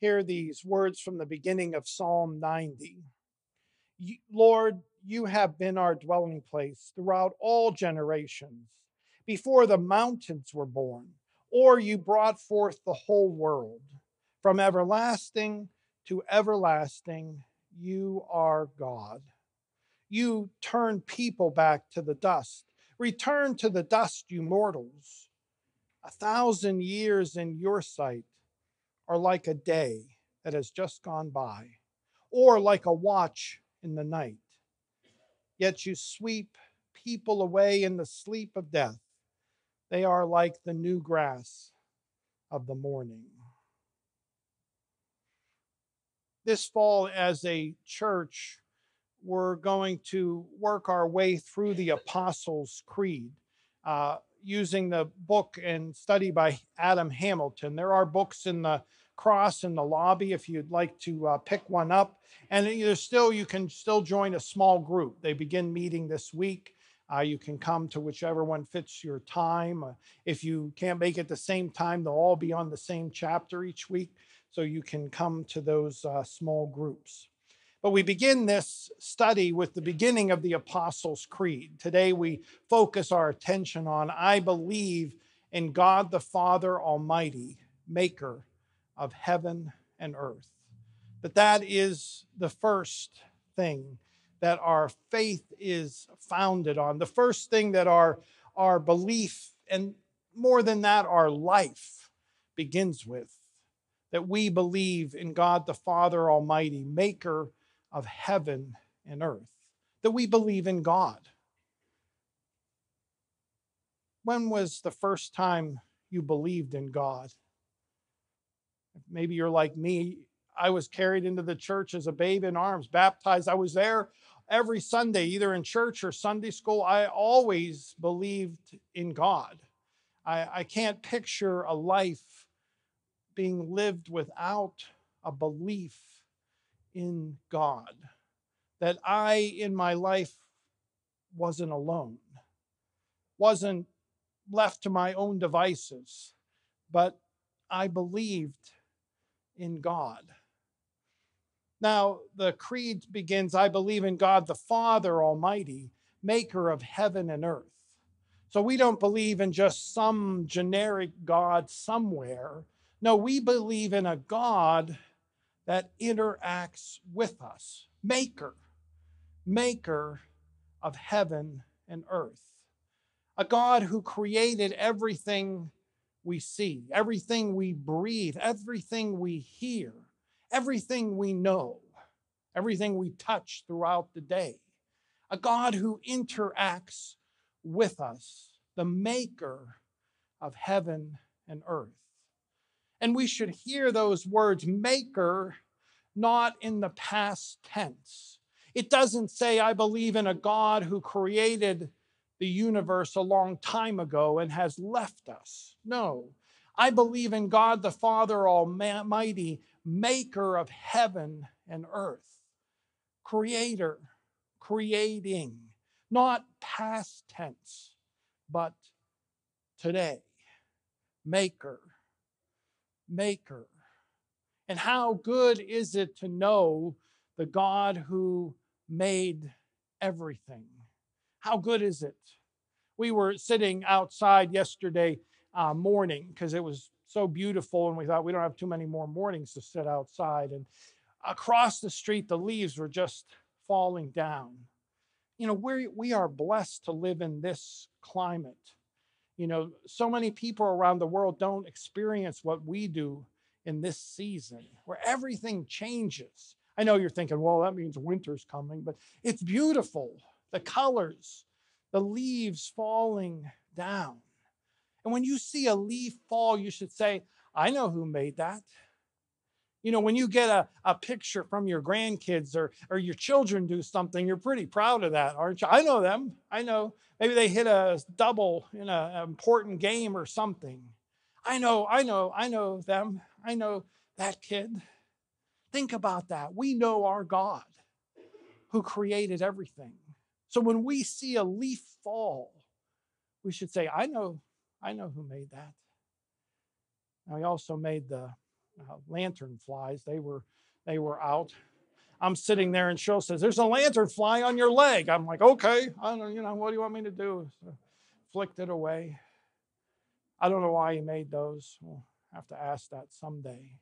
hear these words from the beginning of Psalm 90. Lord, you have been our dwelling place throughout all generations, before the mountains were born, or you brought forth the whole world. From everlasting to everlasting, you are God. You turn people back to the dust. Return to the dust, you mortals. 1,000 years in your sight are like a day that has just gone by, or like a watch in the night. Yet you sweep people away in the sleep of death. They are like the new grass of the morning. This fall, as a church, we're going to work our way through the Apostles' Creed using the book and study by Adam Hamilton. There are books in the cross in the lobby if you'd like to pick one up. And you can still join a small group. They begin meeting this week. You can come to whichever one fits your time. If you can't make it the same time, they'll all be on the same chapter each week. So you can come to those small groups. But we begin this study with the beginning of the Apostles' Creed. Today we focus our attention on, I believe in God the Father Almighty, maker of heaven and earth. That is the first thing that our faith is founded on, the first thing that our belief, and more than that, our life begins with, that we believe in God the Father Almighty, maker of heaven and earth, that we believe in God. When was the first time you believed in God? Maybe you're like me. I was carried into the church as a babe in arms, baptized. I was there every Sunday, either in church or Sunday school. I always believed in God. I can't picture a life being lived without a belief in God, that I, in my life, wasn't alone, wasn't left to my own devices, but I believed in God. Now, the creed begins, I believe in God, the Father Almighty, maker of heaven and earth. So we don't believe in just some generic God somewhere. No, we believe in a God that interacts with us, maker of heaven and earth, a God who created everything we see, everything we breathe, everything we hear, everything we know, everything we touch throughout the day, a God who interacts with us, the maker of heaven and earth. And we should hear those words, maker, not in the past tense. It doesn't say, I believe in a God who created the universe a long time ago and has left us. No, I believe in God the Father Almighty, maker of heaven and earth, creator, creating, not past tense, but today, maker. And how good is it to know the God who made everything? How good is it? We were sitting outside yesterday morning because it was so beautiful, and we thought we don't have too many more mornings to sit outside. And across the street, the leaves were just falling down. You know, we are blessed to live in this climate. You know, so many people around the world don't experience what we do in this season, where everything changes. I know you're thinking, well, that means winter's coming, but it's beautiful. The colors, the leaves falling down. And when you see a leaf fall, you should say, I know who made that. You know, when you get a picture from your grandkids or your children do something, you're pretty proud of that, aren't you? I know them. I know. Maybe they hit a double in an important game or something. I know them. I know that kid. Think about that. We know our God who created everything. So when we see a leaf fall, we should say, I know who made that. Now, he also made the lantern flies. They were out. I'm sitting there, and Cheryl says, "There's a lantern fly on your leg." I'm like, "Okay, I don't, what do you want me to do?" So, flicked it away. I don't know why he made those. We'll have to ask that someday.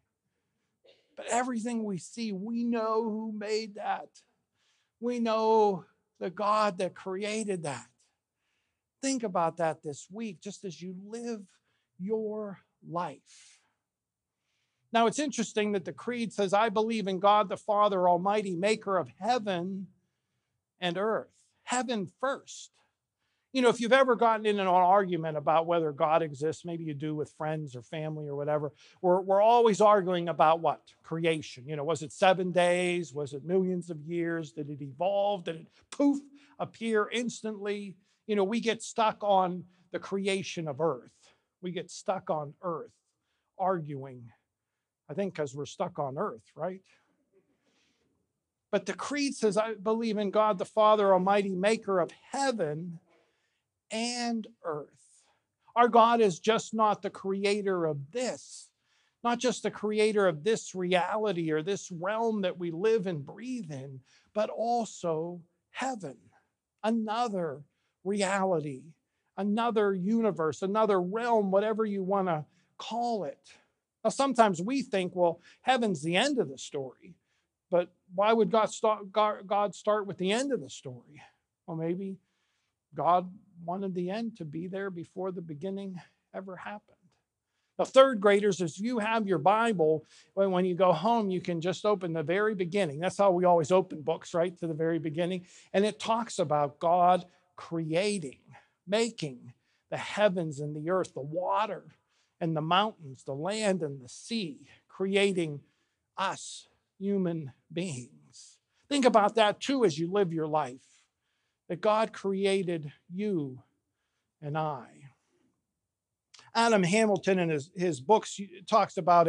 But everything we see, we know who made that. We know the God that created that. Think about that this week, just as you live your life. Now, it's interesting that the Creed says, "I believe in God the Father Almighty, maker of heaven and earth." Heaven first. You know, if you've ever gotten in an argument about whether God exists, maybe you do with friends or family or whatever, we're always arguing about what? Creation. You know, was it 7 days? Was it millions of years? Did it evolve? Did it poof, appear instantly? You know, we get stuck on the creation of earth. We get stuck on earth arguing, I think because we're stuck on earth, right? But the Creed says, "I believe in God the Father Almighty, maker of heaven and earth." Our God is just not the creator of this, not just the creator of this reality or this realm that we live and breathe in, but also heaven, another reality, another universe, another realm, whatever you want to call it. Now, sometimes we think, well, heaven's the end of the story, but why would God start with the end of the story? Well, maybe God wanted the end to be there before the beginning ever happened. Now, third graders, if you have your Bible, when you go home, you can just open the very beginning. That's how we always open books, right? To the very beginning. And it talks about God creating, making the heavens and the earth, the water and the mountains, the land and the sea, creating us, human beings. Think about that too as you live your life. That God created you and I. Adam Hamilton in his books talks about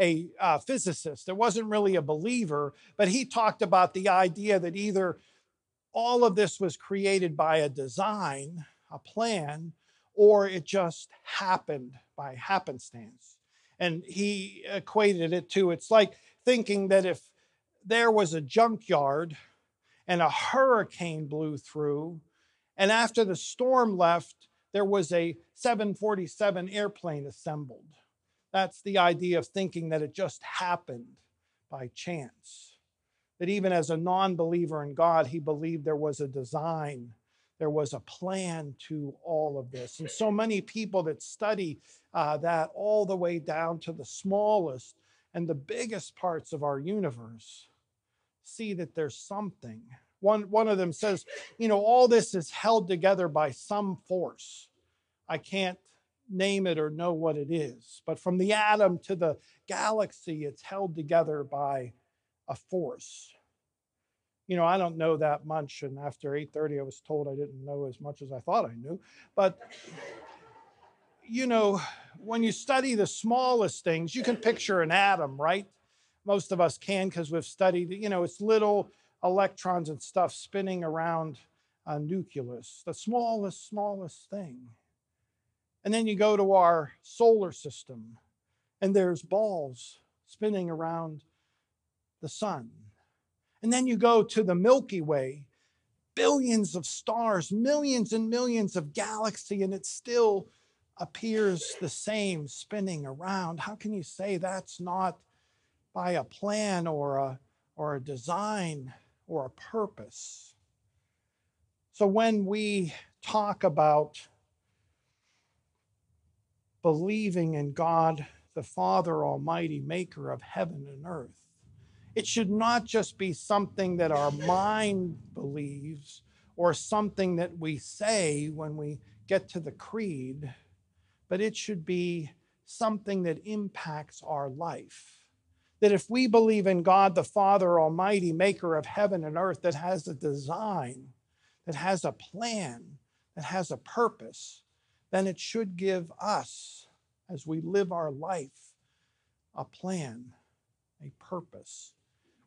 a physicist that wasn't really a believer, but he talked about the idea that either all of this was created by a design, a plan, or it just happened by happenstance. And he equated it to, it's like thinking that if there was a junkyard and a hurricane blew through, and after the storm left, there was a 747 airplane assembled. That's the idea of thinking that it just happened by chance. That even as a non-believer in God, he believed there was a design, there was a plan to all of this. And so many people that study that all the way down to the smallest and the biggest parts of our universe see that there's something. One of them says, you know, all this is held together by some force. I can't name it or know what it is, but from the atom to the galaxy, it's held together by a force. You know, I don't know that much, and after 8:30, I was told I didn't know as much as I thought I knew, but you know, when you study the smallest things, you can picture an atom, right? Most of us can because we've studied, you know, it's little electrons and stuff spinning around a nucleus, the smallest thing. And then you go to our solar system, and there's balls spinning around the sun. And then you go to the Milky Way, billions of stars, millions and millions of galaxies, and it still appears the same spinning around. How can you say that's not by a plan or a design or a purpose? So when we talk about believing in God, the Father Almighty, maker of heaven and earth, it should not just be something that our mind believes or something that we say when we get to the creed, but it should be something that impacts our life. That if we believe in God, the Father Almighty, maker of heaven and earth, that has a design, that has a plan, that has a purpose, then it should give us, as we live our life, a plan, a purpose.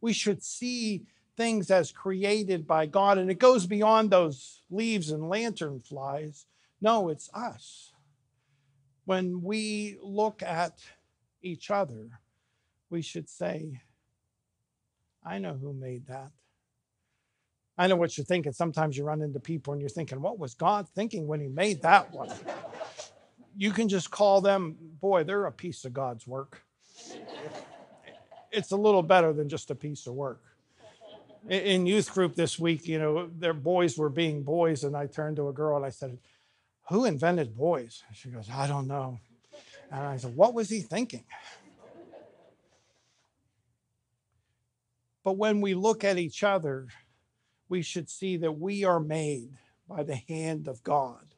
We should see things as created by God, and it goes beyond those leaves and lantern flies. No, it's us. When we look at each other, we should say, I know who made that. I know what you're thinking. Sometimes you run into people and you're thinking, what was God thinking when he made that one? You can just call them, boy, they're a piece of God's work. It's a little better than just a piece of work. In youth group this week, you know, their boys were being boys, and I turned to a girl and I said, who invented boys? She goes, I don't know. And I said, what was he thinking? But when we look at each other, we should see that we are made by the hand of God.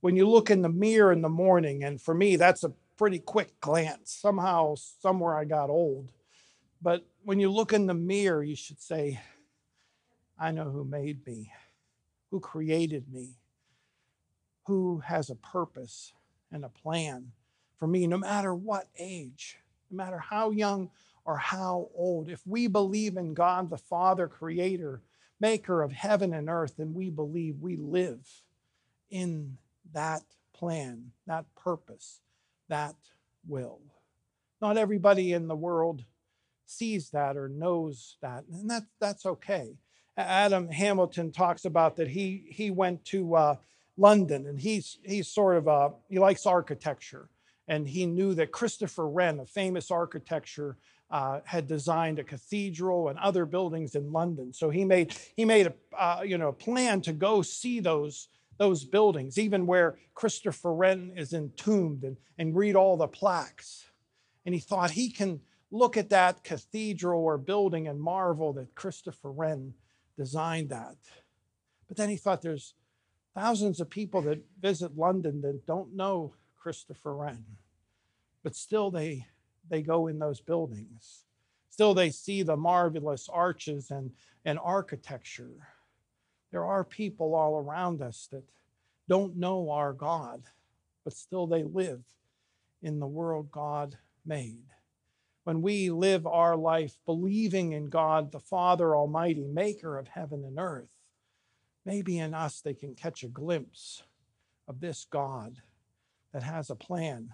When you look in the mirror in the morning, and for me, that's a pretty quick glance. Somehow, somewhere I got old. But when you look in the mirror, you should say, I know who made me, who created me, who has a purpose and a plan for me, no matter what age, no matter how young or how old. If we believe in God, the Father, creator, maker of heaven and earth, and we believe we live in that plan, that purpose, that will. Not everybody in the world sees that or knows that, and that's okay. Adam Hamilton talks about that he went to London, and he's sort of he likes architecture, and he knew that Christopher Wren, a famous architecture, had designed a cathedral and other buildings in London. So he made a plan to go see those buildings, even where Christopher Wren is entombed, and read all the plaques. And he thought he can look at that cathedral or building and marvel that Christopher Wren designed that. But then he thought, there's thousands of people that visit London that don't know Christopher Wren, but still they go in those buildings. Still they see the marvelous arches and architecture. There are people all around us that don't know our God, but still they live in the world God made. When we live our life believing in God, the Father Almighty, maker of heaven and earth, maybe in us they can catch a glimpse of this God that has a plan,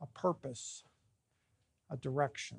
a purpose, a direction.